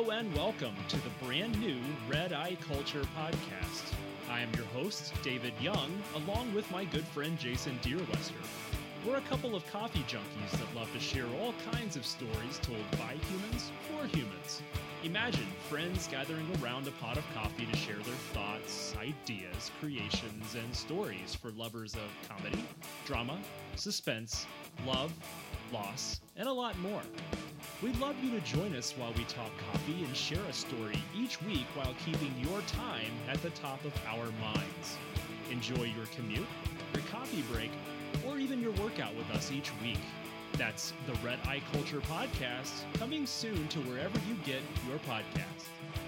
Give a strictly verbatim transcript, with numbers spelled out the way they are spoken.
Hello and welcome to the brand new Red Eye Culture podcast. I am your host, David Young, along with my good friend Jason Deerlester. We're a couple of coffee junkies that love to share all kinds of stories told by humans for humans. Imagine friends gathering around a pot of coffee to share their thoughts, ideas, creations, and stories for lovers of comedy, drama, suspense, love, loss, and a lot more. We'd love you to join us while we talk coffee and share a story each week while keeping your time at the top of our minds. Enjoy your commute, your coffee break, or even your workout with us each week. That's the Red Eye Culture Podcast, coming soon to wherever you get your podcasts.